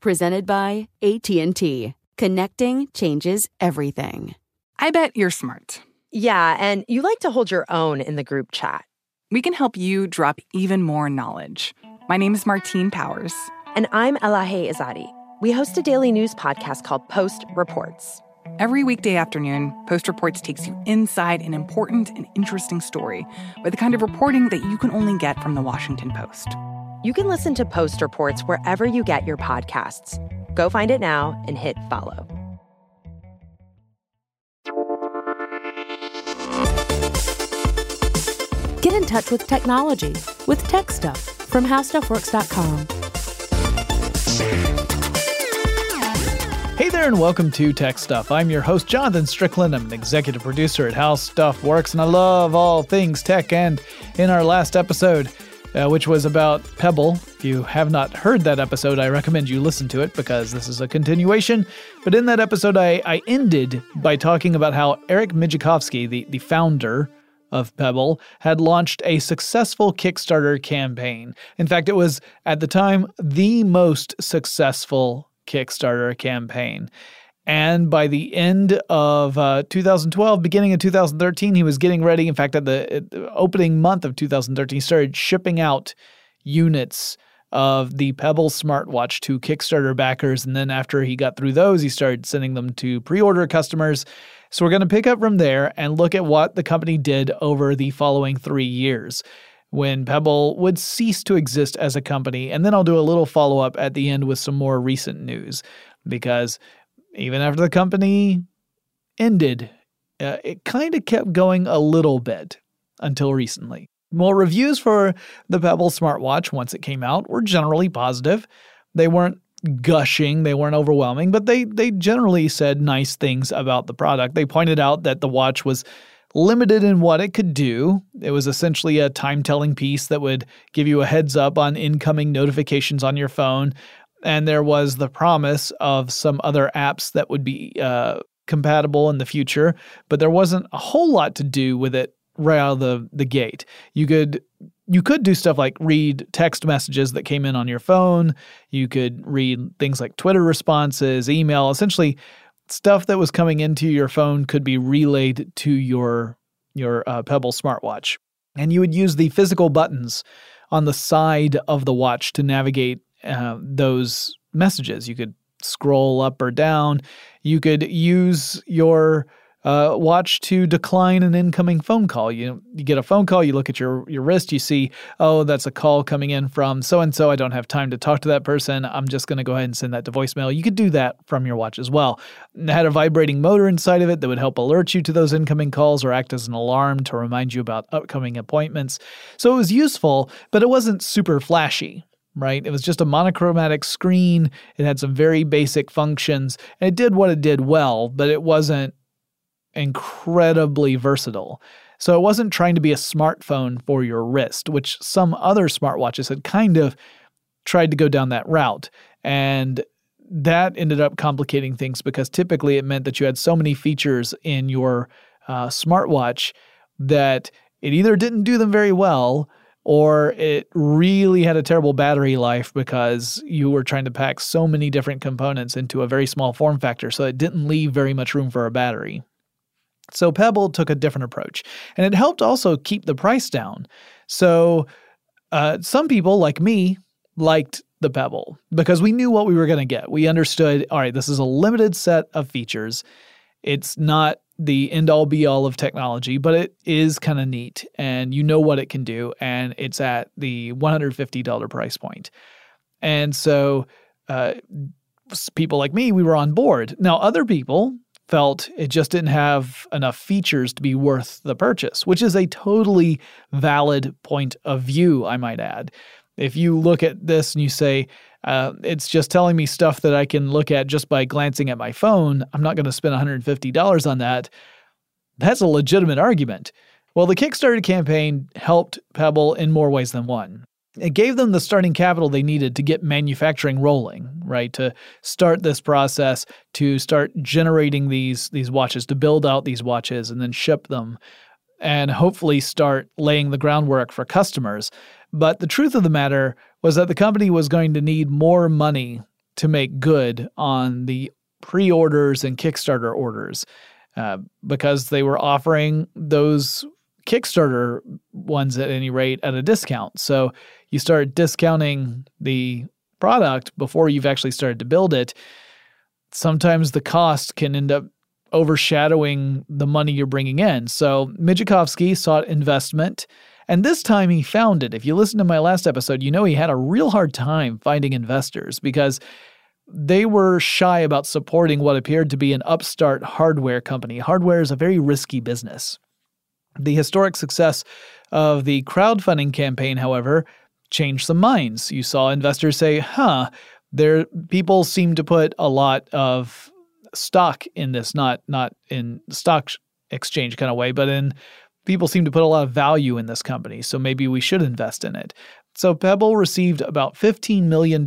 Presented by AT&T. Connecting changes everything. I bet you're smart. Yeah, and you like to hold your own in the group chat. We can help you drop even more knowledge. My name is Martine Powers. And I'm Elahe Izadi. We host a daily news podcast called Post Reports. Every weekday afternoon, Post Reports takes you inside an important and interesting story with the kind of reporting that you can only get from the Washington Post. You can listen to Post Reports wherever you get your podcasts. Go find it now and hit follow. Get in touch with technology with Tech Stuff from HowStuffWorks.com. Hey there and welcome to Tech Stuff. I'm your host, Jonathan Strickland. I'm an executive producer at How Stuff Works, and I love all things tech. And in our last episode, which was about Pebble. If you have not heard that episode, I recommend you listen to it because this is a continuation. But in that episode, I ended by talking about how Eric Migicovsky, the founder of Pebble, had launched a successful Kickstarter campaign. In fact, it was, at the time, the most successful Kickstarter campaign. And by the end of 2012, beginning of 2013, he was getting ready. In fact, at the opening month of 2013, he started shipping out units of the Pebble smartwatch to Kickstarter backers. And then after he got through those, he started sending them to pre-order customers. So we're going to pick up from there and look at what the company did over the following 3 years when Pebble would cease to exist as a company. And then I'll do a little follow-up at the end with some more recent news because even after the company ended, it kind of kept going a little bit until recently. Well, reviews for the Pebble smartwatch once it came out were generally positive. They weren't gushing, they weren't overwhelming, but they generally said nice things about the product. They pointed out that the watch was limited in what it could do. It was essentially a time-telling piece that would give you a heads-up on incoming notifications on your phone. And there was the promise of some other apps that would be compatible in the future, but there wasn't a whole lot to do with it right out of the gate. You could do stuff like read text messages that came in on your phone. You could read things like Twitter responses, email. Essentially, stuff that was coming into your phone could be relayed to your Pebble smartwatch. And you would use the physical buttons on the side of the watch to navigate those messages. You could scroll up or down. You could use your watch to decline an incoming phone call. You get a phone call, you look at your wrist, you see, oh, that's a call coming in from so-and-so. I don't have time to talk to that person. I'm just going to go ahead and send that to voicemail. You could do that from your watch as well. It had a vibrating motor inside of it that would help alert you to those incoming calls or act as an alarm to remind you about upcoming appointments. So it was useful, but it wasn't super flashy. right? It was just a monochromatic screen. It had some very basic functions. And it did what it did well, but it wasn't incredibly versatile. So it wasn't trying to be a smartphone for your wrist, which some other smartwatches had kind of tried to go down that route. And that ended up complicating things because typically it meant that you had so many features in your smartwatch that it either didn't do them very well or it really had a terrible battery life because you were trying to pack so many different components into a very small form factor, so it didn't leave very much room for a battery. So Pebble took a different approach, and it helped also keep the price down. So some people, like me, liked the Pebble because we knew what we were going to get. We understood, all right, this is a limited set of features. It's not the end-all be-all of technology, but it is kind of neat, and you know what it can do, and it's at the $150 price point. And so people like me, we were on board. Now, other people felt it just didn't have enough features to be worth the purchase, which is a totally valid point of view, I might add. If you look at this and you say, it's just telling me stuff that I can look at just by glancing at my phone, I'm not going to spend $150 on that, that's a legitimate argument. Well, the Kickstarter campaign helped Pebble in more ways than one. It gave them the starting capital they needed to get manufacturing rolling, right? To start this process, to start generating these watches, to build out these watches and then ship them and hopefully start laying the groundwork for customers. But the truth of the matter was that the company was going to need more money to make good on the pre-orders and Kickstarter orders because they were offering those Kickstarter ones at any rate at a discount. So you start discounting the product before you've actually started to build it. Sometimes the cost can end up overshadowing the money you're bringing in. So Migicovsky sought investment, and this time he found it. If you listen to my last episode, you know he had a real hard time finding investors because they were shy about supporting what appeared to be an upstart hardware company. Hardware is a very risky business. The historic success of the crowdfunding campaign, however, changed some minds. You saw investors say, people seem to put a lot of stock in this, not in stock exchange kind of way, but in people seem to put a lot of value in this company, so maybe we should invest in it. So Pebble received about $15 million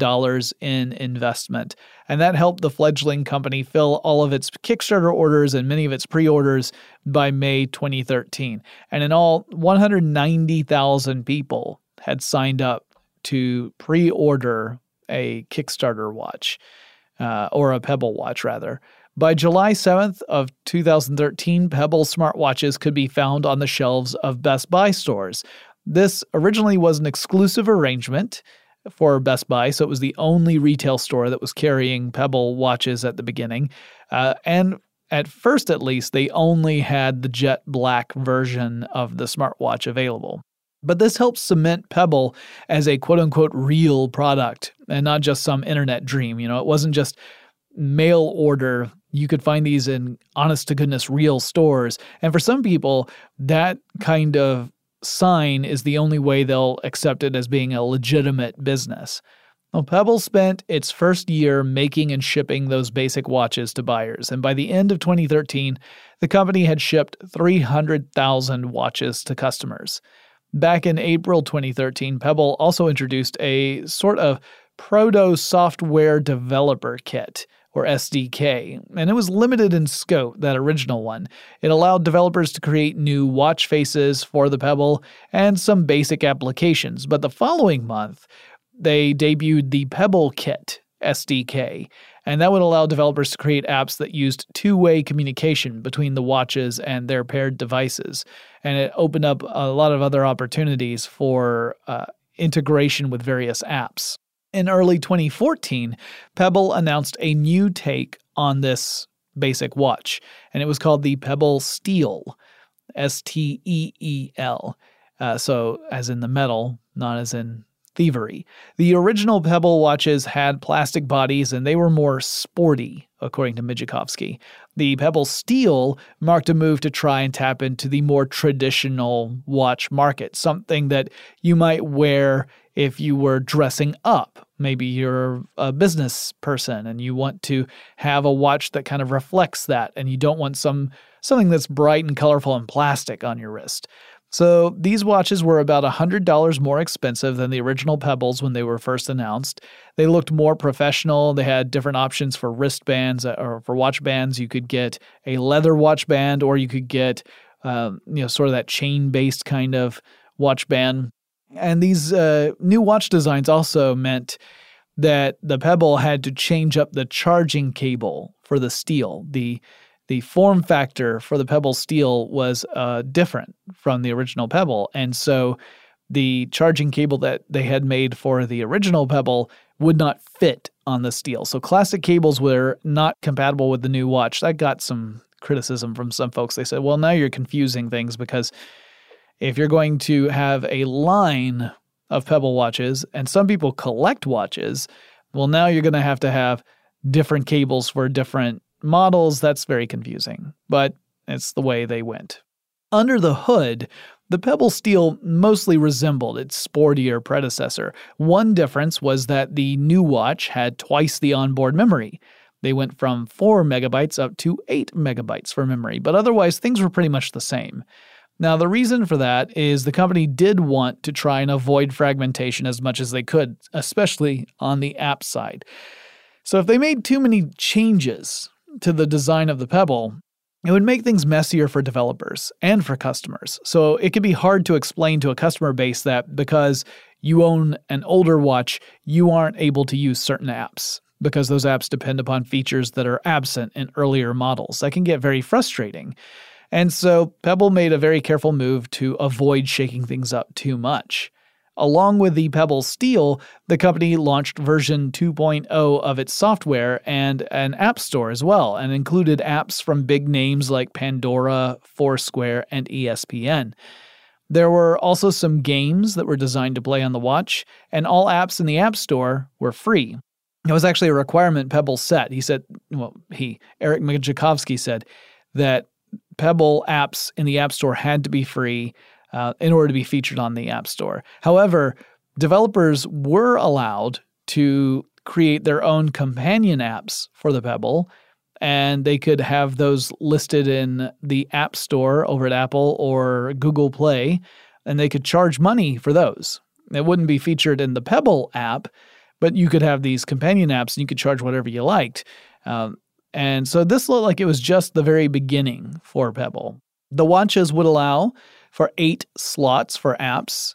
in investment, and that helped the fledgling company fill all of its Kickstarter orders and many of its pre-orders by May 2013. And in all, 190,000 people had signed up to pre-order a Kickstarter watch, or a Pebble watch, rather. By July 7th of 2013, Pebble smartwatches could be found on the shelves of Best Buy stores. This originally was an exclusive arrangement for Best Buy, so it was the only retail store that was carrying Pebble watches at the beginning. And at first, at least, they only had the jet black version of the smartwatch available. But this helps cement Pebble as a quote-unquote real product and not just some internet dream. You know, it wasn't just mail order. You could find these in honest-to-goodness real stores. And for some people, that kind of sign is the only way they'll accept it as being a legitimate business. Well, Pebble spent its first year making and shipping those basic watches to buyers, and by the end of 2013, the company had shipped 300,000 watches to customers. Back in April 2013, Pebble also introduced a sort of proto software developer kit, or SDK, and it was limited in scope, that original one. It allowed developers to create new watch faces for the Pebble and some basic applications. But the following month, they debuted the Pebble Kit SDK, and that would allow developers to create apps that used two-way communication between the watches and their paired devices. And it opened up a lot of other opportunities for integration with various apps. In early 2014, Pebble announced a new take on this basic watch, and it was called the Pebble Steel, S-T-E-E-L, so as in the metal, not as in thievery. The original Pebble watches had plastic bodies, and they were more sporty, according to Migicovsky. The Pebble Steel marked a move to try and tap into the more traditional watch market, something that you might wear if you were dressing up. Maybe you're a business person and you want to have a watch that kind of reflects that, and you don't want something that's bright and colorful and plastic on your wrist. So these watches were about $100 more expensive than the original Pebbles when they were first announced. They looked more professional. They had different options for wristbands or for watch bands. You could get a leather watch band, or you could get sort of that chain-based kind of watch band. And these new watch designs also meant that the Pebble had to change up the charging cable for the Steel. The form factor for the Pebble Steel was different from the original Pebble. And so the charging cable that they had made for the original Pebble would not fit on the Steel. So classic cables were not compatible with the new watch. That got some criticism from some folks. They said, well, now you're confusing things, because if you're going to have a line of Pebble watches and some people collect watches, well, now you're going to have different cables for different models. That's very confusing, but it's the way they went. Under the hood, the Pebble Steel mostly resembled its sportier predecessor. One difference was that the new watch had twice the onboard memory. They went from 4 megabytes up to 8 megabytes for memory, but otherwise things were pretty much the same. Now, the reason for that is the company did want to try and avoid fragmentation as much as they could, especially on the app side. So if they made too many changes to the design of the Pebble, it would make things messier for developers and for customers. So it could be hard to explain to a customer base that because you own an older watch, you aren't able to use certain apps because those apps depend upon features that are absent in earlier models. That can get very frustrating. And so Pebble made a very careful move to avoid shaking things up too much. Along with the Pebble Steel, the company launched version 2.0 of its software and an app store as well, and included apps from big names like Pandora, Foursquare, and ESPN. There were also some games that were designed to play on the watch, and all apps in the app store were free. It was actually a requirement Pebble set. He said, Eric Migicovsky said that Pebble apps in the app store had to be free in order to be featured on the App Store. However, developers were allowed to create their own companion apps for the Pebble, and they could have those listed in the App Store over at Apple or Google Play, and they could charge money for those. It wouldn't be featured in the Pebble app, but you could have these companion apps, and you could charge whatever you liked. And so this looked like it was just the very beginning for Pebble. The watches would allow for 8 slots for apps,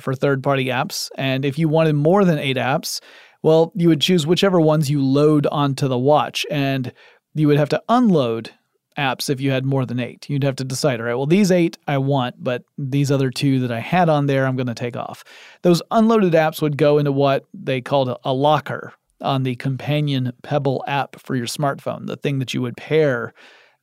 for third-party apps. And if you wanted more than 8 apps, well, you would choose whichever ones you load onto the watch. And you would have to unload apps if you had more than 8. You'd have to decide, all right, well, these 8 I want, but these other 2 that I had on there, I'm going to take off. Those unloaded apps would go into what they called a locker on the companion Pebble app for your smartphone, the thing that you would pair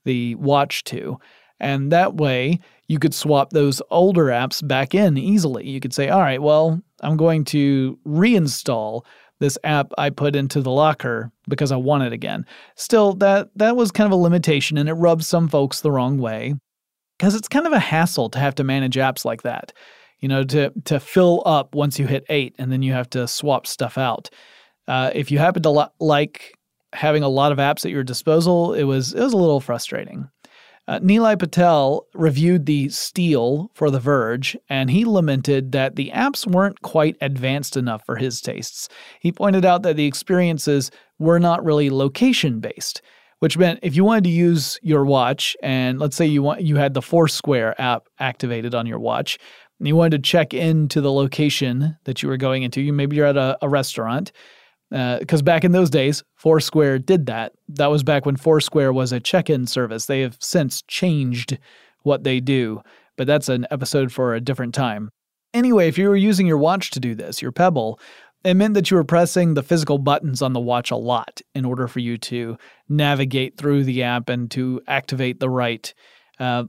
the watch to. And that way, you could swap those older apps back in easily. You could say, all right, well, I'm going to reinstall this app I put into the locker because I want it again. Still, that was kind of a limitation, and it rubbed some folks the wrong way because it's kind of a hassle to have to manage apps like that, to fill up once you hit 8, and then you have to swap stuff out. If you happen to like having a lot of apps at your disposal, it was a little frustrating. Nilay Patel reviewed the Steel for The Verge, and he lamented that the apps weren't quite advanced enough for his tastes. He pointed out that the experiences were not really location-based, which meant if you wanted to use your watch, and let's say you had the Foursquare app activated on your watch, and you wanted to check into the location that you were going into, maybe you're at a restaurant, because back in those days, Foursquare did that. That was back when Foursquare was a check-in service. They have since changed what they do, but that's an episode for a different time. Anyway, if you were using your watch to do this, your Pebble, it meant that you were pressing the physical buttons on the watch a lot in order for you to navigate through the app and to activate the right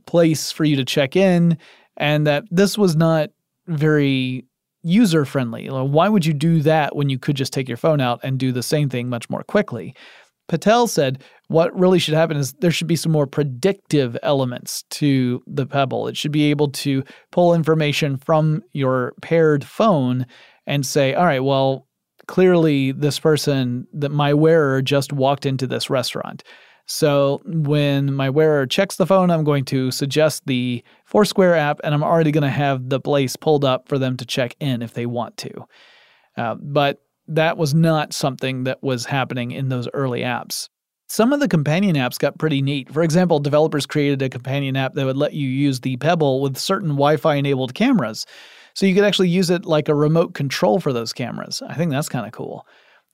place for you to check in, and that this was not very user-friendly. Why would you do that when you could just take your phone out and do the same thing much more quickly? Patel said what really should happen is there should be some more predictive elements to the Pebble. It should be able to pull information from your paired phone and say, all right, well, clearly this person, that my wearer just walked into this restaurant. So when my wearer checks the phone, I'm going to suggest the Foursquare app, and I'm already going to have the place pulled up for them to check in if they want to. But that was not something that was happening in those early apps. Some of the companion apps got pretty neat. For example, developers created a companion app that would let you use the Pebble with certain Wi-Fi-enabled cameras. So you could actually use it like a remote control for those cameras. I think that's kind of cool.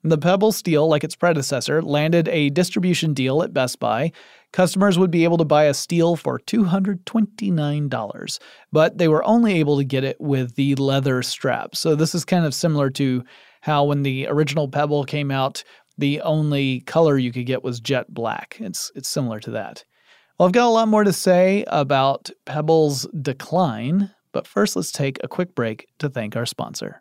The Pebble Steel, like its predecessor, landed a distribution deal at Best Buy. Customers would be able to buy a Steel for $229, but they were only able to get it with the leather strap. So this is kind of similar to how when the original Pebble came out, the only color you could get was jet black. It's similar to that. Well, I've got a lot more to say about Pebble's decline, but first let's take a quick break to thank our sponsor.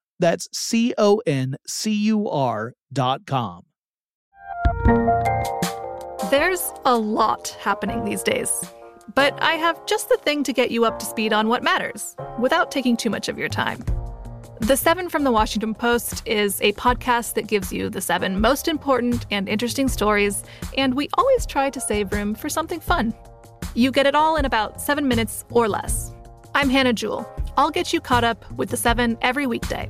That's CONCUR.com. There's a lot happening these days, but I have just the thing to get you up to speed on what matters without taking too much of your time. The Seven from the Washington Post is a podcast that gives you the seven most important and interesting stories, and we always try to save room for something fun. You get it all in about 7 minutes or less. I'm Hannah Jewell. I'll get you caught up with the Seven every weekday.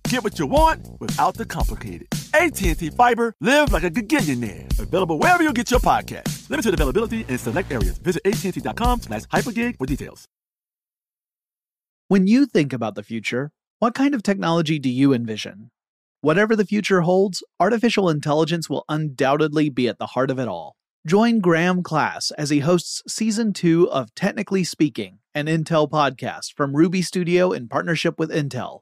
Get what you want without the complicated. AT&T Fiber, live like a gigillionaire. Available wherever you get your podcast. Limited availability in select areas. Visit AT&T.com/hypergig for details. When you think about the future, what kind of technology do you envision? Whatever the future holds, artificial intelligence will undoubtedly be at the heart of it all. Join Graham Class as he hosts Season 2 of Technically Speaking, an Intel podcast from Ruby Studio in partnership with Intel.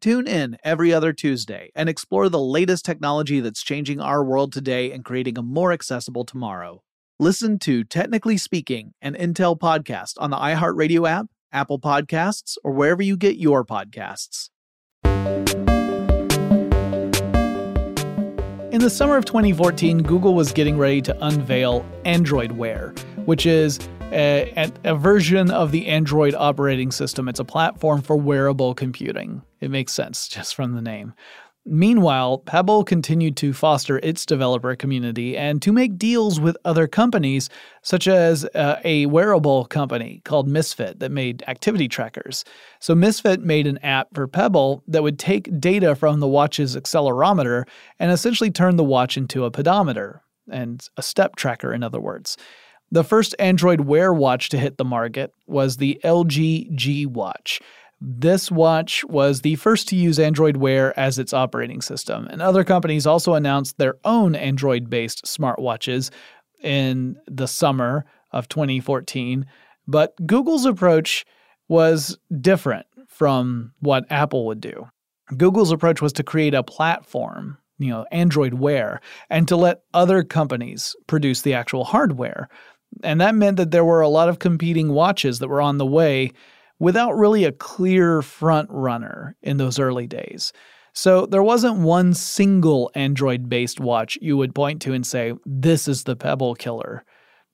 Tune in every other Tuesday and explore the latest technology that's changing our world today and creating a more accessible tomorrow. Listen to Technically Speaking, an Intel podcast on the iHeartRadio app, Apple Podcasts, or wherever you get your podcasts. In the summer of 2014, Google was getting ready to unveil Android Wear, which is a version of the Android operating system. It's a platform for wearable computing. It makes sense just from the name. Meanwhile, Pebble continued to foster its developer community and to make deals with other companies, such as a wearable company called Misfit that made activity trackers. So Misfit made an app for Pebble that would take data from the watch's accelerometer and essentially turn the watch into a pedometer, and a step tracker, in other words. The first Android Wear watch to hit the market was the LG G Watch. This watch was the first to use Android Wear as its operating system, and other companies also announced their own Android-based smartwatches in the summer of 2014, But Google's approach was different from what Apple would do. Google's approach was to create a platform, Android Wear, and to let other companies produce the actual hardware. And that meant that there were a lot of competing watches that were on the way without really a clear front runner in those early days. So there wasn't one single Android-based watch you would point to and say, this is the Pebble killer.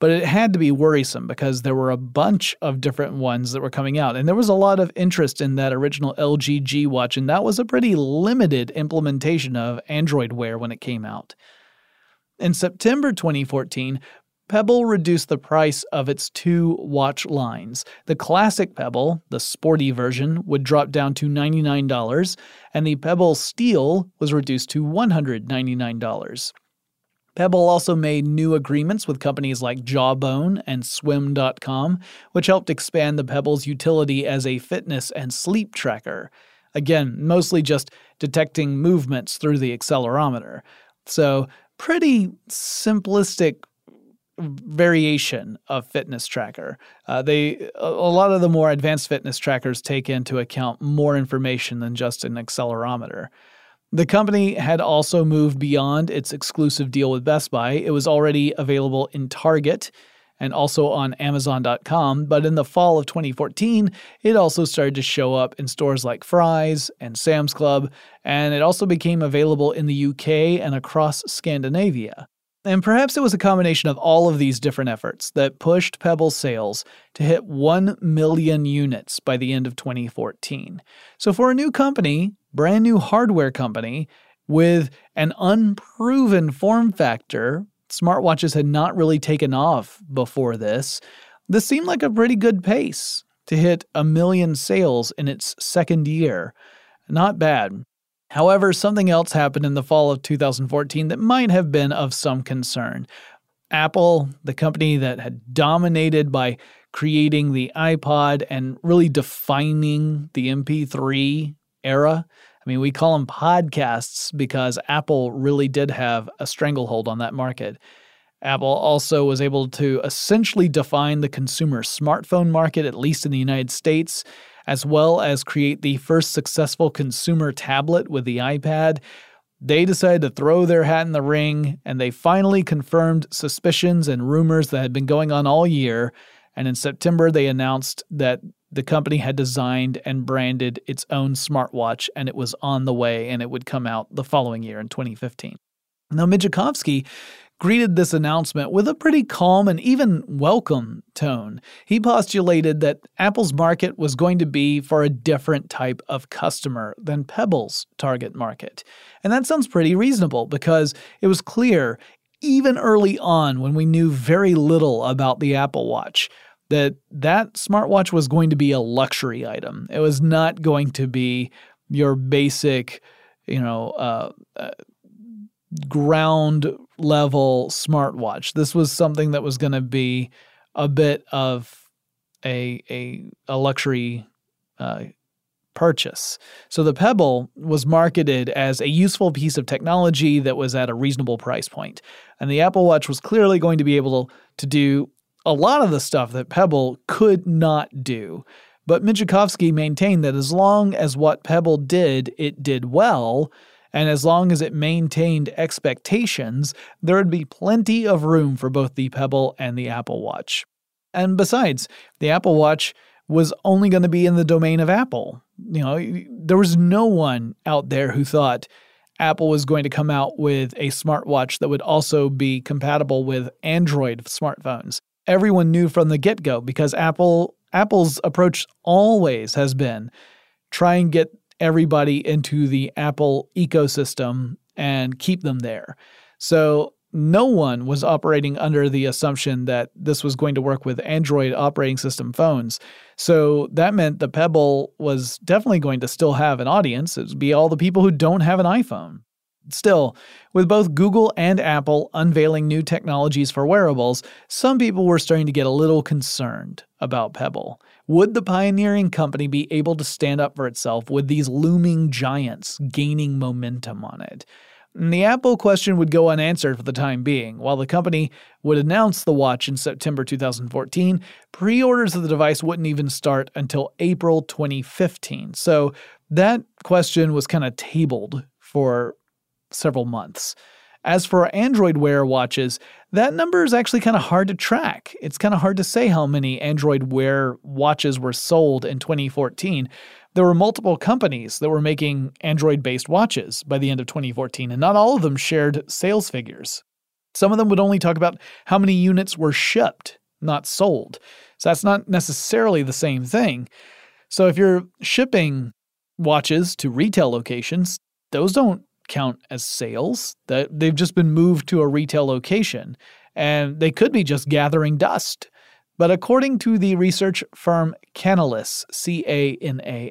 But it had to be worrisome because there were a bunch of different ones that were coming out. And there was a lot of interest in that original LG G Watch, and that was a pretty limited implementation of Android Wear when it came out. In September 2014, Pebble reduced the price of its two watch lines. The classic Pebble, the sporty version, would drop down to $99, and the Pebble Steel was reduced to $199. Pebble also made new agreements with companies like Jawbone and Swim.com, which helped expand the Pebble's utility as a fitness and sleep tracker. Again, mostly just detecting movements through the accelerometer. So, pretty simplistic variation of fitness tracker. A lot of the more advanced fitness trackers take into account more information than just an accelerometer. The company had also moved beyond its exclusive deal with Best Buy. It was already available in Target and also on Amazon.com, but in the fall of 2014, it also started to show up in stores like Fry's and Sam's Club, and it also became available in the UK and across Scandinavia. And perhaps it was a combination of all of these different efforts that pushed Pebble sales to hit 1 million units by the end of 2014. So for a new company, brand new hardware company with an unproven form factor. Smartwatches had not really taken off before this. This seemed like a pretty good pace to hit 1 million sales in its second year. Not bad. However, something else happened in the fall of 2014 that might have been of some concern. Apple, the company that had dominated by creating the iPod and really defining the MP3 era. I mean, we call them podcasts because Apple really did have a stranglehold on that market. Apple also was able to essentially define the consumer smartphone market, at least in the United States, as well as create the first successful consumer tablet with the iPad. They decided to throw their hat in the ring, and they finally confirmed suspicions and rumors that had been going on all year. And in September, they announced that the company had designed and branded its own smartwatch, and it was on the way, and it would come out the following year in 2015. Now, Migicovsky greeted this announcement with a pretty calm and even welcome tone. He postulated that Apple's market was going to be for a different type of customer than Pebble's target market. And that sounds pretty reasonable because it was clear, even early on when we knew very little about the Apple Watch, that smartwatch was going to be a luxury item. It was not going to be your basic, ground-level smartwatch. This was something that was going to be a bit of a luxury purchase. So the Pebble was marketed as a useful piece of technology that was at a reasonable price point. And the Apple Watch was clearly going to be able to do a lot of the stuff that Pebble could not do. But Migicovsky maintained that as long as what Pebble did, it did well, and as long as it maintained expectations, there would be plenty of room for both the Pebble and the Apple Watch. And besides, the Apple Watch was only going to be in the domain of Apple. There was no one out there who thought Apple was going to come out with a smartwatch that would also be compatible with Android smartphones. Everyone knew from the get-go because Apple's approach always has been try and get everybody into the Apple ecosystem and keep them there. So no one was operating under the assumption that this was going to work with Android operating system phones. So that meant the Pebble was definitely going to still have an audience. It would be all the people who don't have an iPhone. Still, with both Google and Apple unveiling new technologies for wearables, some people were starting to get a little concerned about Pebble. Would the pioneering company be able to stand up for itself with these looming giants gaining momentum on it? The Apple question would go unanswered for the time being, while the company would announce the watch in September 2014. Pre-orders of the device wouldn't even start until April 2015. So that question was kind of tabled for several months. As for Android Wear watches, that number is actually kind of hard to track. It's kind of hard to say how many Android Wear watches were sold in 2014. There were multiple companies that were making Android-based watches by the end of 2014, and not all of them shared sales figures. Some of them would only talk about how many units were shipped, not sold. So that's not necessarily the same thing. So if you're shipping watches to retail locations, those don't count as sales. They've just been moved to a retail location, and they could be just gathering dust. But according to the research firm Canalys,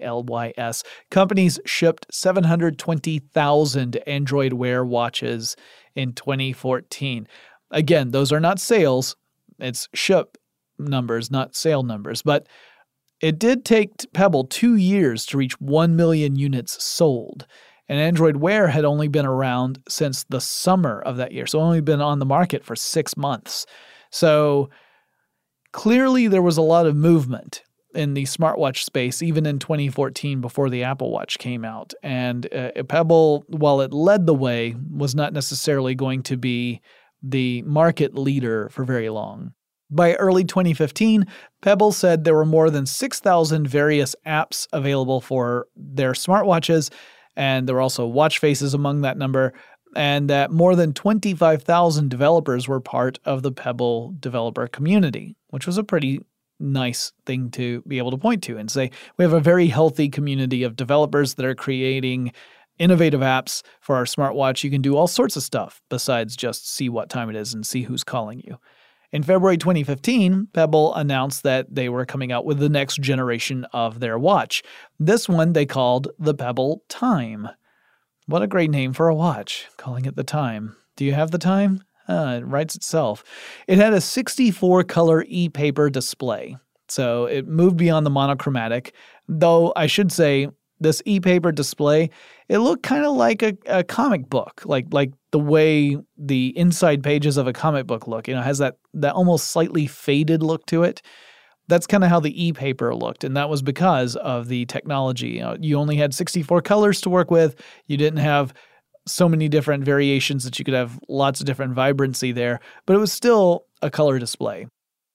Canalys, companies shipped 720,000 Android Wear watches in 2014. Again, those are not sales. It's ship numbers, not sale numbers. But it did take Pebble 2 years to reach 1 million units sold. And Android Wear had only been around since the summer of that year, so only been on the market for 6 months. So clearly there was a lot of movement in the smartwatch space, even in 2014 before the Apple Watch came out. And Pebble, while it led the way, was not necessarily going to be the market leader for very long. By early 2015, Pebble said there were more than 6,000 various apps available for their smartwatches, and there were also watch faces among that number, and that more than 25,000 developers were part of the Pebble developer community, which was a pretty nice thing to be able to point to and say, we have a very healthy community of developers that are creating innovative apps for our smartwatch. You can do all sorts of stuff besides just see what time it is and see who's calling you. In February 2015, Pebble announced that they were coming out with the next generation of their watch. This one they called the Pebble Time. What a great name for a watch, calling it the Time. Do you have the time? It writes itself. It had a 64-color e-paper display, so it moved beyond the monochromatic. Though I should say, this e-paper display, it looked kind of like a comic book, like the way the inside pages of a comic book look. You know, it has that almost slightly faded look to it. That's kind of how the e-paper looked, and that was because of the technology. You know, you only had 64 colors to work with. You didn't have so many different variations that you could have lots of different vibrancy there, but it was still a color display.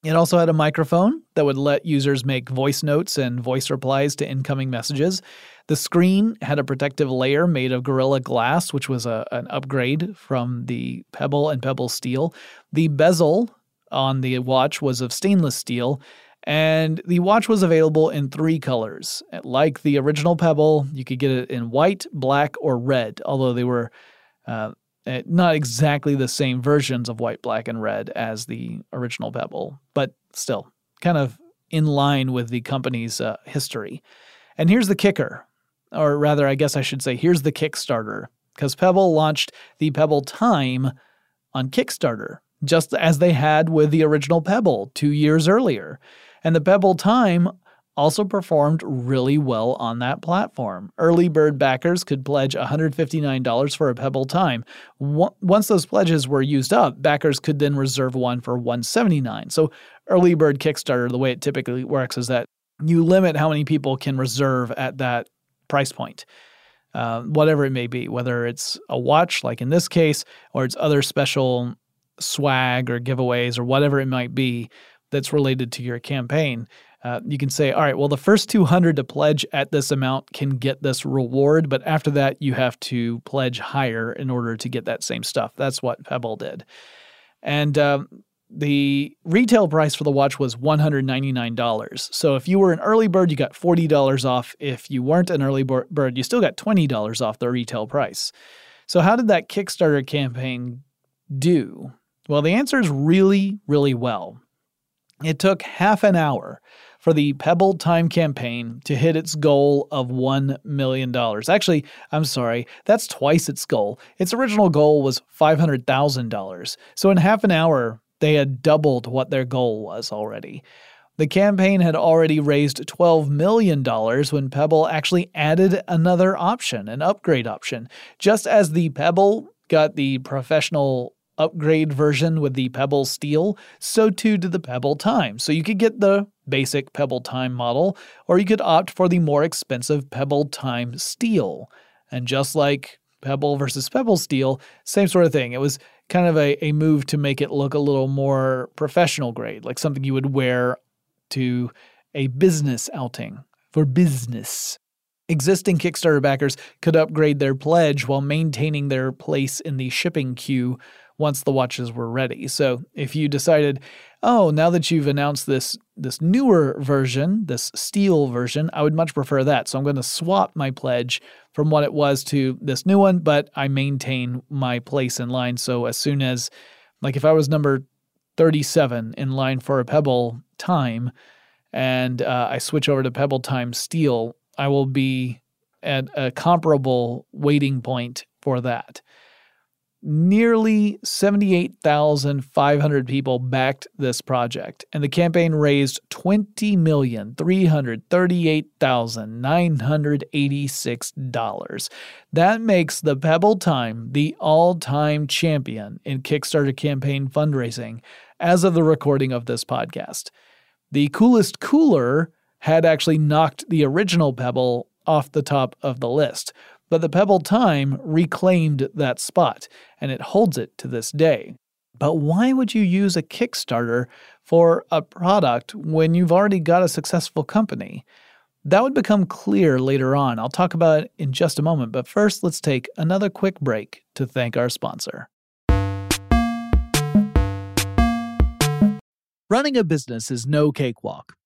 It also had a microphone that would let users make voice notes and voice replies to incoming messages. The screen had a protective layer made of Gorilla Glass, which was an upgrade from the Pebble and Pebble Steel. The bezel on the watch was of stainless steel, and the watch was available in 3 colors. Like the original Pebble, you could get it in white, black, or red, although they were not exactly the same versions of white, black, and red as the original Pebble, but still kind of in line with the company's history. And here's the kicker, or rather, I guess I should say, here's the Kickstarter, because Pebble launched the Pebble Time on Kickstarter, just as they had with the original Pebble 2 years earlier. And the Pebble Time also performed really well on that platform. Early bird backers could pledge $159 for a Pebble Time. Once those pledges were used up, backers could then reserve one for $179. So early bird Kickstarter, the way it typically works is that you limit how many people can reserve at that price point, whatever it may be, whether it's a watch, like in this case, or it's other special swag or giveaways or whatever it might be that's related to your campaign. You can say, all right, well, the first 200 to pledge at this amount can get this reward, but after that, you have to pledge higher in order to get that same stuff. That's what Pebble did. And the retail price for the watch was $199. So if you were an early bird, you got $40 off. If you weren't an early bird, you still got $20 off the retail price. So how did that Kickstarter campaign do? Well, the answer is really, really well. It took half an hour for the Pebble Time campaign to hit its goal of $1 million. Actually, I'm sorry, that's twice its goal. Its original goal was $500,000. So in half an hour, they had doubled what their goal was already. The campaign had already raised $12 million when Pebble actually added another option, an upgrade option. Just as the Pebble got the professional upgrade version with the Pebble Steel, so too did the Pebble Time. So you could get the basic Pebble Time model, or you could opt for the more expensive Pebble Time Steel. And just like Pebble versus Pebble Steel, same sort of thing. It was kind of a move to make it look a little more professional grade, like something you would wear to a business outing for business. Existing Kickstarter backers could upgrade their pledge while maintaining their place in the shipping queue once the watches were ready. So if you decided, oh, now that you've announced this newer version, this steel version, I would much prefer that. So I'm going to swap my pledge from what it was to this new one, but I maintain my place in line. So as soon as, like if I was number 37 in line for a Pebble Time and I switch over to Pebble Time Steel, I will be at a comparable waiting point for that. Nearly 78,500 people backed this project, and the campaign raised $20,338,986. That makes the Pebble Time the all-time champion in Kickstarter campaign fundraising as of the recording of this podcast. The Coolest Cooler had actually knocked the original Pebble off the top of the list, but the Pebble Time reclaimed that spot, and it holds it to this day. But why would you use a Kickstarter for a product when you've already got a successful company? That would become clear later on. I'll talk about it in just a moment, but first let's take another quick break to thank our sponsor. Running a business is no cakewalk.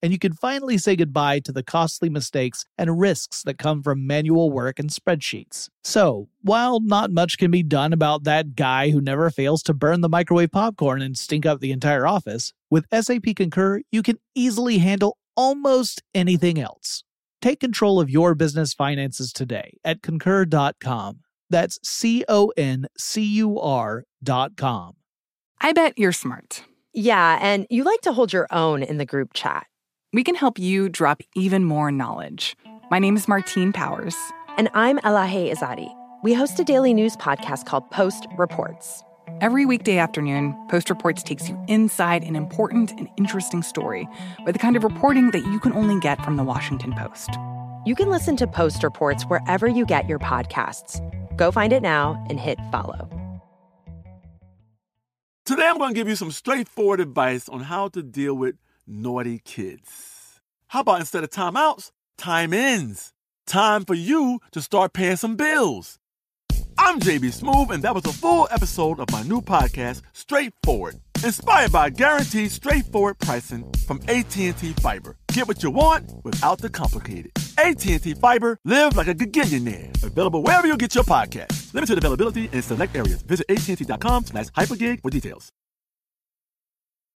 And you can finally say goodbye to the costly mistakes and risks that come from manual work and spreadsheets. So, while not much can be done about that guy who never fails to burn the microwave popcorn and stink up the entire office, with SAP Concur, you can easily handle almost anything else. Take control of your business finances today at concur.com. That's CONCUR.com. I bet you're smart. Yeah, and you like to hold your own in the group chat. We can help you drop even more knowledge. My name is Martine Powers. And I'm Elahe Izadi. We host a daily news podcast called Post Reports. Every weekday afternoon, Post Reports takes you inside an important and interesting story with the kind of reporting that you can only get from the Washington Post. You can listen to Post Reports wherever you get your podcasts. Go find it now and hit follow. Today I'm going to give you some straightforward advice on how to deal with naughty kids. How about instead of timeouts, time ins? Time for you to start paying some bills. I'm JB Smoove, and that was a full episode of my new podcast, Straightforward, inspired by guaranteed straightforward pricing from AT&T Fiber. Get what you want without the complicated. AT&T Fiber, live like a gigillionaire. Available wherever you get your podcast. Limited availability in select areas. Visit AT&T.com/hypergig for details.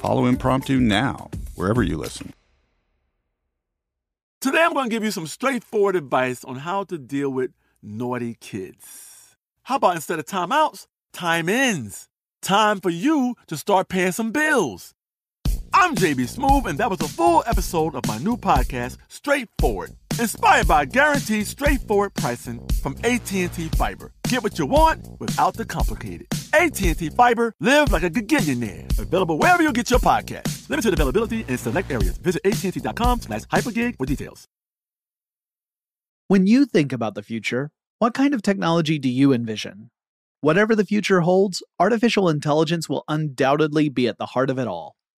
Follow Impromptu now, wherever you listen. Today I'm going to give you some straightforward advice on how to deal with naughty kids. How about instead of time outs, time ins? Time for you to start paying some bills. I'm JB Smoove, and that was a full episode of my new podcast, Straightforward, inspired by guaranteed straightforward pricing from AT&T Fiber. Get what you want without the complicated. AT&T Fiber, live like a gigillionaire. Available wherever you get your podcast. Limited availability in select areas. Visit AT&T.com/hypergig for details. When you think about the future, what kind of technology do you envision? Whatever the future holds, artificial intelligence will undoubtedly be at the heart of it all.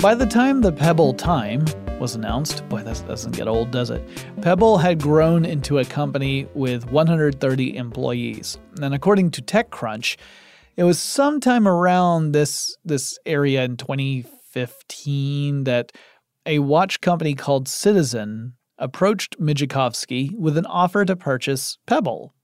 By the time the Pebble Time was announced, boy, that doesn't get old, does it? Pebble had grown into a company with 130 employees. And according to TechCrunch, it was sometime around this area in 2015 that a watch company called Citizen approached Migicovsky with an offer to purchase Pebble.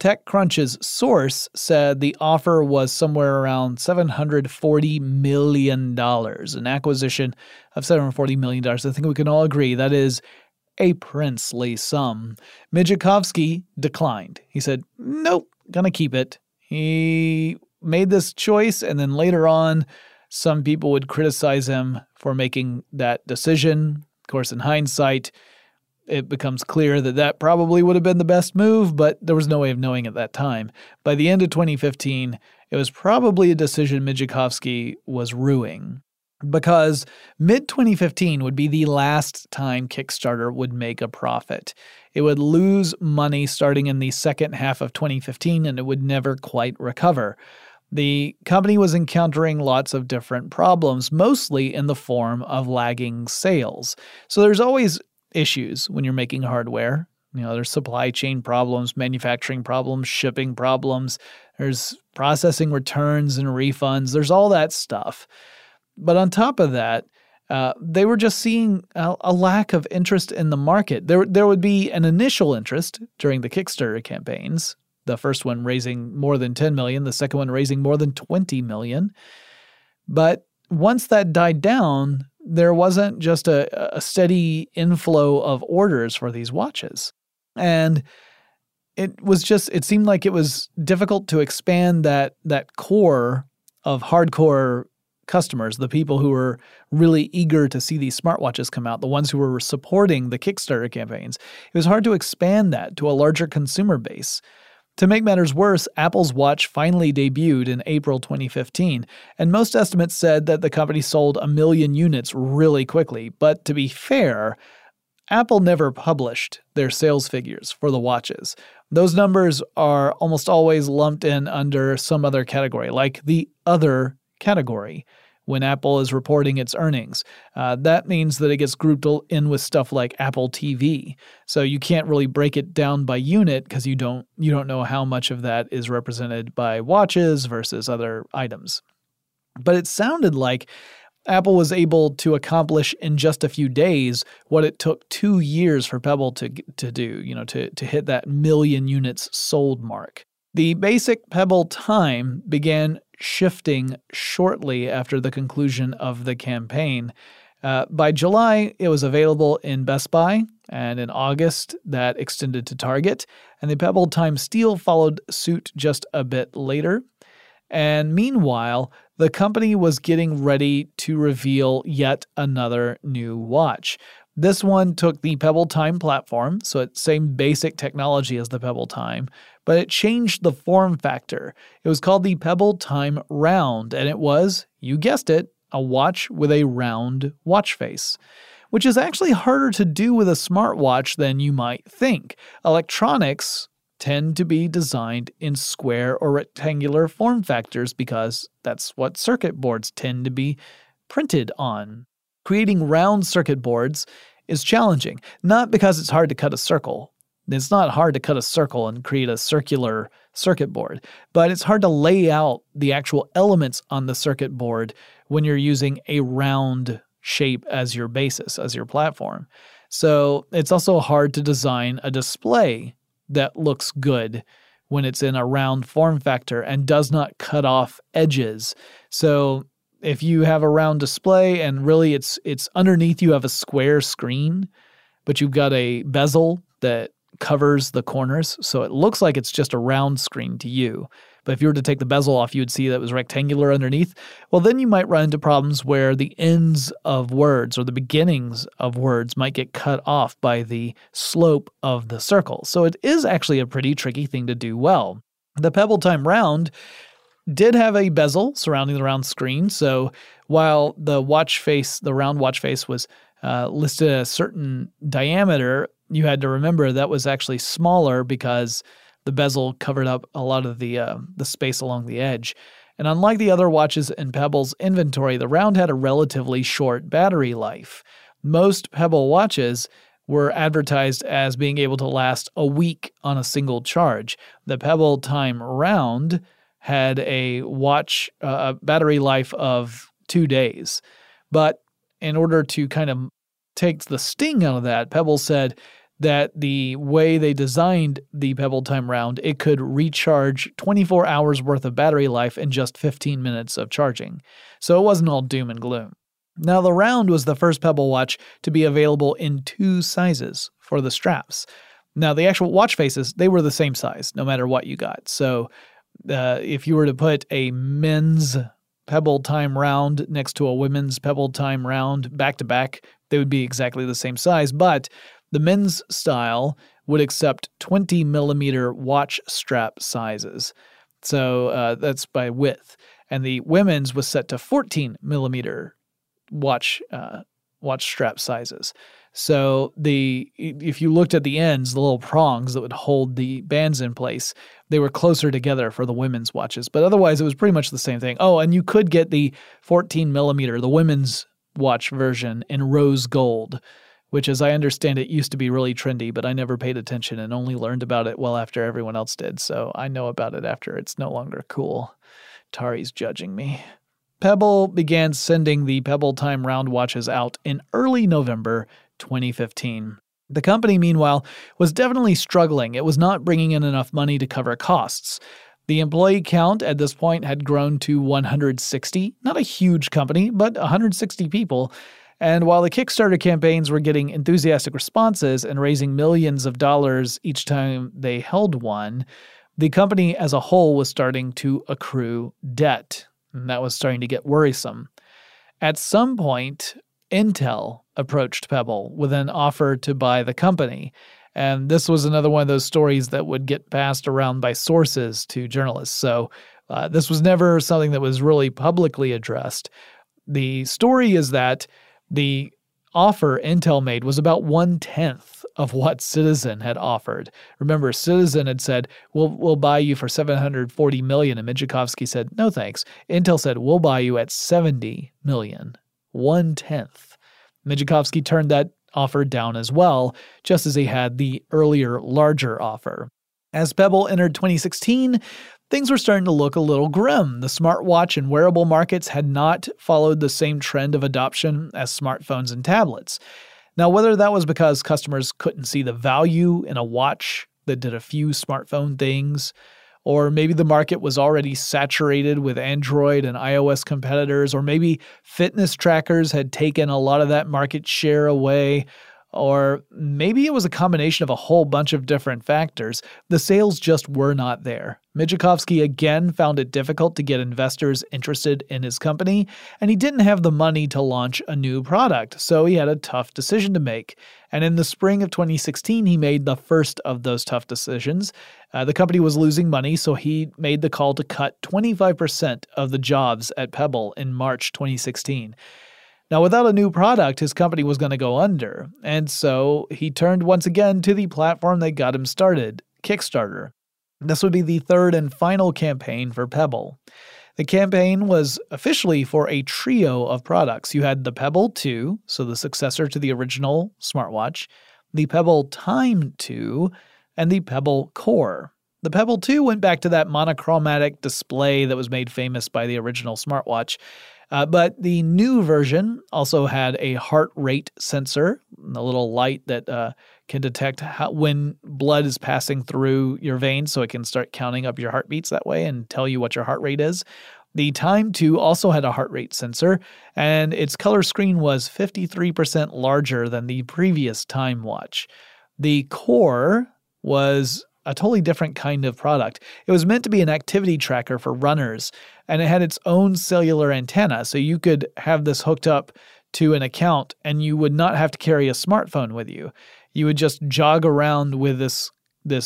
TechCrunch's source said the offer was somewhere around $740 million, an acquisition of $740 million. I think we can all agree that is a princely sum. Migicovsky declined. He said, nope, gonna keep it. He made this choice, and then later on, some people would criticize him for making that decision. Of course, in hindsight, it becomes clear that that probably would have been the best move, but there was no way of knowing at that time. By the end of 2015, it was probably a decision Migicovsky was ruining, because mid-2015 would be the last time Kickstarter would make a profit. It would lose money starting in the second half of 2015, and it would never quite recover. The company was encountering lots of different problems, mostly in the form of lagging sales. So there's always issues when you're making hardware. You know, there's supply chain problems, manufacturing problems, shipping problems. There's processing returns and refunds. There's all that stuff. But on top of that, they were just seeing a lack of interest in the market. There would be an initial interest during the Kickstarter campaigns, the first one raising more than $10 million, the second one raising more than $20 million. But once that died down, there wasn't just a steady inflow of orders for these watches. And it seemed like it was difficult to expand that core of hardcore customers, the people who were really eager to see these smartwatches come out, the ones who were supporting the Kickstarter campaigns, it was hard to expand that to a larger consumer base. To make matters worse, Apple's watch finally debuted in April 2015, and most estimates said that the company sold 1 million units really quickly. But to be fair, Apple never published their sales figures for the watches. Those numbers are almost always lumped in under some other category, like the other category, when Apple is reporting its earnings. That means that it gets grouped in with stuff like Apple TV. So you can't really break it down by unit because you don't know how much of that is represented by watches versus other items. But it sounded like Apple was able to accomplish in just a few days what it took 2 years for Pebble to do, to hit that 1 million units sold mark. The basic Pebble time began shifting shortly after the conclusion of the campaign. By July, it was available in Best Buy, and in August, that extended to Target. And the Pebble Time Steel followed suit just a bit later. And meanwhile, the company was getting ready to reveal yet another new watch. This one took the Pebble Time platform, so it's same basic technology as the Pebble Time, but it changed the form factor. It was called the Pebble Time Round, and it was, you guessed it, a watch with a round watch face, which is actually harder to do with a smartwatch than you might think. Electronics tend to be designed in square or rectangular form factors because that's what circuit boards tend to be printed on. Creating round circuit boards is challenging, not because it's hard to cut a circle. It's not hard to cut a circle and create a circular circuit board, but it's hard to lay out the actual elements on the circuit board when you're using a round shape as your basis, as your platform. So it's also hard to design a display that looks good when it's in a round form factor and does not cut off edges. So if you have a round display and really it's underneath you have a square screen, but you've got a bezel that covers the corners, so it looks like it's just a round screen to you. But if you were to take the bezel off, you would see that it was rectangular underneath. Well, then you might run into problems where the ends of words or the beginnings of words might get cut off by the slope of the circle. So it is actually a pretty tricky thing to do well. The Pebble Time Round did have a bezel surrounding the round screen. So while the watch face, the round watch face was listed at a certain diameter, you had to remember that was actually smaller because the bezel covered up a lot of the space along the edge. And unlike the other watches in Pebble's inventory, the Round had a relatively short battery life. Most Pebble watches were advertised as being able to last a week on a single charge. The Pebble Time Round had a watch battery life of 2 days. But in order to kind of take the sting out of that, Pebble said that the way they designed the Pebble Time Round, it could recharge 24 hours worth of battery life in just 15 minutes of charging. So it wasn't all doom and gloom. Now, the Round was the first Pebble watch to be available in 2 sizes for the straps. Now, the actual watch faces, they were the same size, no matter what you got. So if you were to put a men's Pebble Time Round next to a women's Pebble Time Round back-to-back, they would be exactly the same size, but the men's style would accept 20mm watch strap sizes. So that's by width. And the women's was set to 14mm watch strap sizes. So if you looked at the ends, the little prongs that would hold the bands in place, they were closer together for the women's watches. But otherwise, it was pretty much the same thing. Oh, and you could get the 14mm, the women's watch version, in rose gold, which, as I understand it, used to be really trendy, but I never paid attention and only learned about it well after everyone else did, so I know about it after it's no longer cool. Tari's judging me. Pebble began sending the Pebble Time Round watches out in early November 2015. The company, meanwhile, was definitely struggling. It was not bringing in enough money to cover costs. The employee count at this point had grown to 160. Not a huge company, but 160 people. And while the Kickstarter campaigns were getting enthusiastic responses and raising millions of dollars each time they held one, the company as a whole was starting to accrue debt. and that was starting to get worrisome. At some point, Intel approached Pebble with an offer to buy the company, and this was another one of those stories that would get passed around by sources to journalists. So this was never something that was really publicly addressed. The story is that the offer Intel made was about 1/10 of what Citizen had offered. Remember, Citizen had said, we'll buy you for $740 million, and Migicovsky said, no thanks. Intel said, we'll buy you at $70 million, 1/10. Migicovsky turned that offer down as well, just as he had the earlier, larger offer. As Pebble entered 2016, things were starting to look a little grim. The smartwatch and wearable markets had not followed the same trend of adoption as smartphones and tablets. Now, whether that was because customers couldn't see the value in a watch that did a few smartphone things, or maybe the market was already saturated with Android and iOS competitors, or maybe fitness trackers had taken a lot of that market share away, or maybe it was a combination of a whole bunch of different factors, the sales just were not there. Migicovsky again found it difficult to get investors interested in his company, and he didn't have the money to launch a new product, so he had a tough decision to make. And in the spring of 2016, he made the first of those tough decisions. The company was losing money, so he made the call to cut 25% of the jobs at Pebble in March 2016. Now, without a new product, his company was going to go under, and so he turned once again to the platform that got him started, Kickstarter. This would be the third and final campaign for Pebble. The campaign was officially for a trio of products. You had the Pebble 2, so the successor to the original smartwatch, the Pebble Time 2, and the Pebble Core. The Pebble 2 went back to that monochromatic display that was made famous by the original smartwatch. But the new version also had a heart rate sensor, a little light that can detect when blood is passing through your veins, so it can start counting up your heartbeats that way and tell you what your heart rate is. The Time 2 also had a heart rate sensor, and its color screen was 53% larger than the previous Time watch. The Core was a totally different kind of product. It was meant to be an activity tracker for runners, and it had its own cellular antenna, so you could have this hooked up to an account, and you would not have to carry a smartphone with you. You would just jog around with this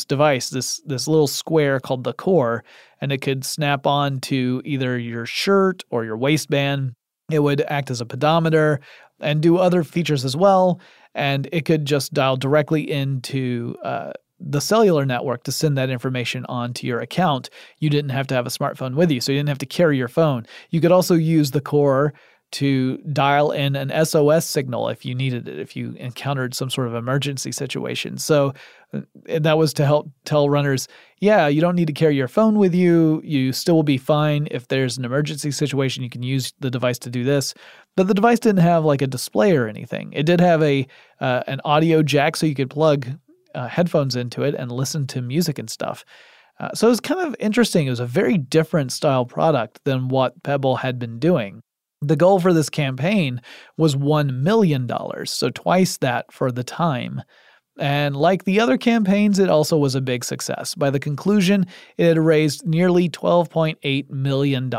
device, this little square called the Core, and it could snap on to either your shirt or your waistband. It would act as a pedometer and do other features as well, and it could just dial directly into the cellular network to send that information on to your account. You didn't have to have a smartphone with you, so you didn't have to carry your phone. You could also use the Core to dial in an SOS signal if you needed it, if you encountered some sort of emergency situation. So that was to help tell runners, yeah, you don't need to carry your phone with you. You still will be fine. If there's an emergency situation, you can use the device to do this. But the device didn't have like a display or anything. It did have an audio jack, so you could plug headphones into it and listen to music and stuff. So it was kind of interesting. It was a very different style product than what Pebble had been doing. The goal for this campaign was $1 million, so twice that for the Time. And like the other campaigns, it also was a big success. By the conclusion, it had raised nearly $12.8 million,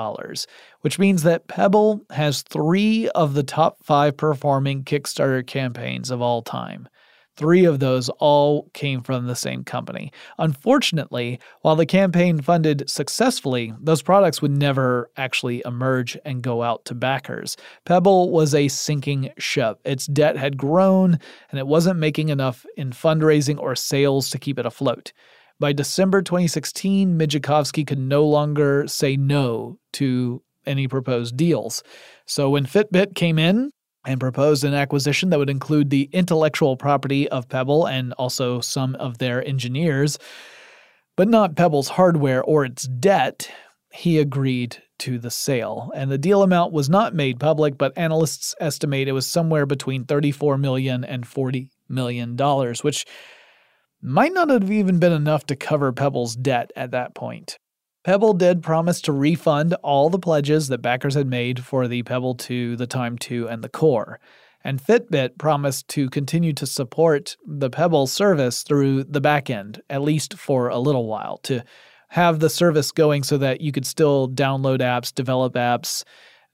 which means that Pebble has 3 of the top 5 performing Kickstarter campaigns of all time. 3 of those all came from the same company. Unfortunately, while the campaign funded successfully, those products would never actually emerge and go out to backers. Pebble was a sinking ship. Its debt had grown, and it wasn't making enough in fundraising or sales to keep it afloat. By December 2016, Migicovsky could no longer say no to any proposed deals. So when Fitbit came in and proposed an acquisition that would include the intellectual property of Pebble and also some of their engineers, but not Pebble's hardware or its debt, he agreed to the sale. And the deal amount was not made public, but analysts estimate it was somewhere between $34 million and $40 million, which might not have even been enough to cover Pebble's debt at that point. Pebble did promise to refund all the pledges that backers had made for the Pebble 2, the Time 2, and the Core. And Fitbit promised to continue to support the Pebble service through the back end, at least for a little while, to have the service going so that you could still download apps, develop apps,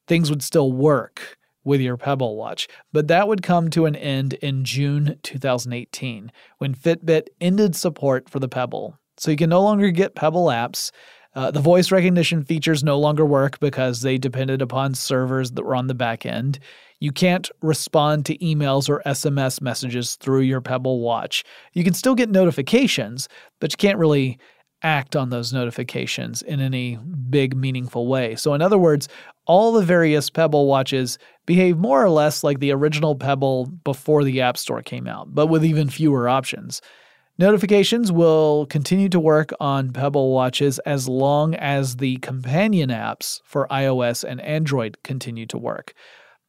things would still work with your Pebble watch. But that would come to an end in June 2018 when Fitbit ended support for the Pebble. So you can no longer get Pebble apps. The voice recognition features no longer work because they depended upon servers that were on the back end. You can't respond to emails or SMS messages through your Pebble watch. You can still get notifications, but you can't really act on those notifications in any big, meaningful way. So in other words, all the various Pebble watches behave more or less like the original Pebble before the App Store came out, but with even fewer options. Notifications will continue to work on Pebble watches as long as the companion apps for iOS and Android continue to work.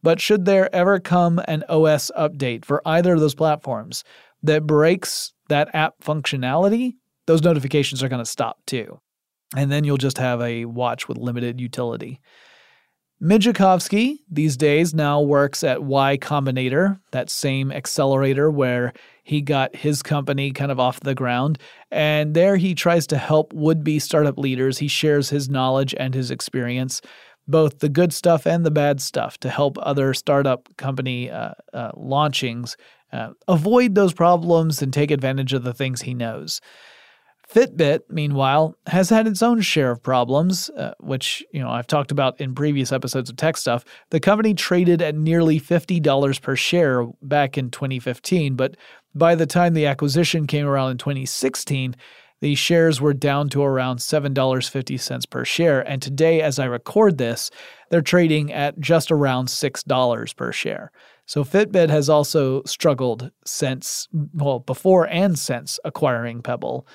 But should there ever come an OS update for either of those platforms that breaks that app functionality, those notifications are going to stop too. And then you'll just have a watch with limited utility. Migicovsky these days now works at Y Combinator, that same accelerator where he got his company kind of off the ground. And there he tries to help would-be startup leaders. He shares his knowledge and his experience, both the good stuff and the bad stuff, to help other startup company launchings avoid those problems and take advantage of the things he knows. Fitbit, meanwhile, has had its own share of problems, which, you know, I've talked about in previous episodes of Tech Stuff. The company traded at nearly $50 per share back in 2015, but by the time the acquisition came around in 2016, the shares were down to around $7.50 per share, and today, as I record this, they're trading at just around $6 per share. So Fitbit has also struggled since, well, before and since acquiring Pebble.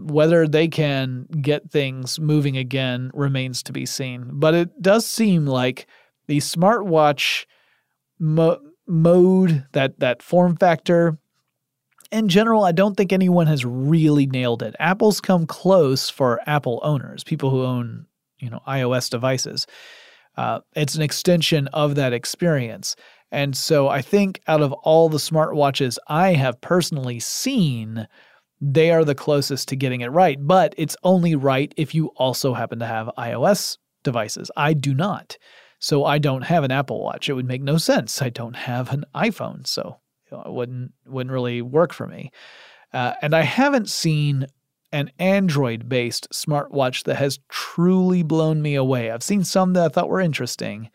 Whether they can get things moving again remains to be seen. But it does seem like the smartwatch mode, that form factor, in general, I don't think anyone has really nailed it. Apple's come close for Apple owners, people who own, you know, iOS devices. It's an extension of that experience. And so I think out of all the smartwatches I have personally seen, they are the closest to getting it right, but it's only right if you also happen to have iOS devices. I do not, so I don't have an Apple Watch. It would make no sense. I don't have an iPhone, so it wouldn't really work for me. And I haven't seen an Android-based smartwatch that has truly blown me away. I've seen some that I thought were interesting,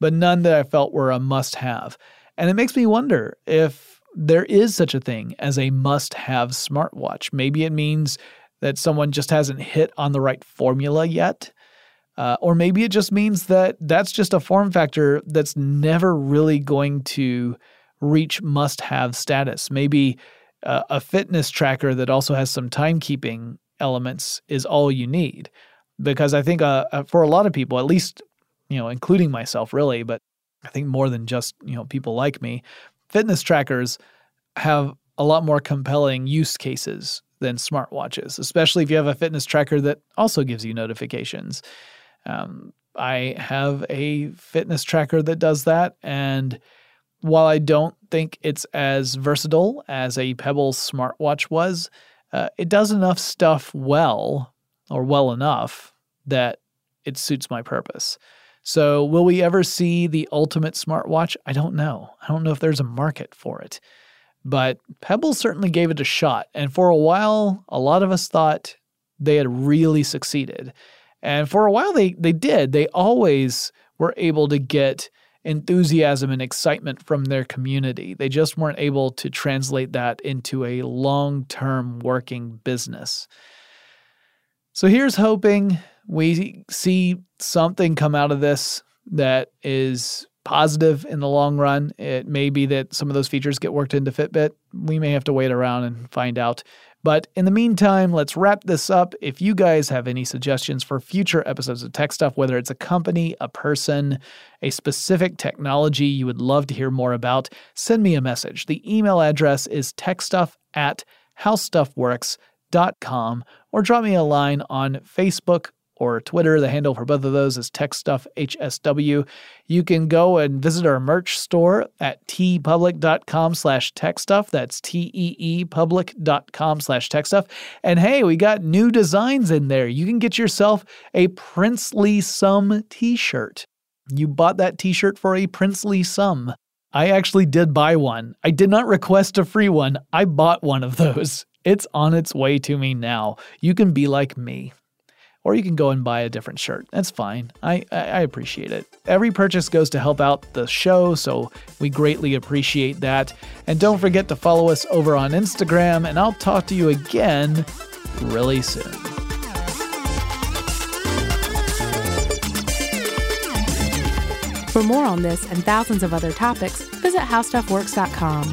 but none that I felt were a must-have. And it makes me wonder if there is such a thing as a must-have smartwatch. Maybe it means that someone just hasn't hit on the right formula yet, or maybe it just means that that's just a form factor that's never really going to reach must-have status. Maybe a fitness tracker that also has some timekeeping elements is all you need, because I think for a lot of people, at least, you know, including myself really, but I think more than just, you know, people like me, fitness trackers have a lot more compelling use cases than smartwatches, especially if you have a fitness tracker that also gives you notifications. I have a fitness tracker that does that, and while I don't think it's as versatile as a Pebble smartwatch was, it does enough stuff well, or well enough, that it suits my purpose. So will we ever see the ultimate smartwatch? I don't know. I don't know if there's a market for it. But Pebble certainly gave it a shot. And for a while, a lot of us thought they had really succeeded. And for a while, they did. They always were able to get enthusiasm and excitement from their community. They just weren't able to translate that into a long-term working business. So here's hoping we see something come out of this that is positive in the long run. It may be that some of those features get worked into Fitbit. We may have to wait around and find out. But in the meantime, let's wrap this up. If you guys have any suggestions for future episodes of Tech Stuff, whether it's a company, a person, a specific technology you would love to hear more about, send me a message. The email address is techstuff@howstuffworks.com, or drop me a line on Facebook or Twitter. The handle for both of those is TechStuffHSW. You can go and visit our merch store at teepublic.com/techstuff. That's teepublic.com/techstuff. And hey, we got new designs in there. You can get yourself a princely sum t-shirt. You bought that t-shirt for a princely sum. I actually did buy one. I did not request a free one. I bought one of those. It's on its way to me now. You can be like me. Or you can go and buy a different shirt. That's fine. I appreciate it. Every purchase goes to help out the show, so we greatly appreciate that. And don't forget to follow us over on Instagram, and I'll talk to you again really soon. For more on this and thousands of other topics, visit howstuffworks.com.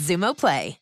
Zumo Play.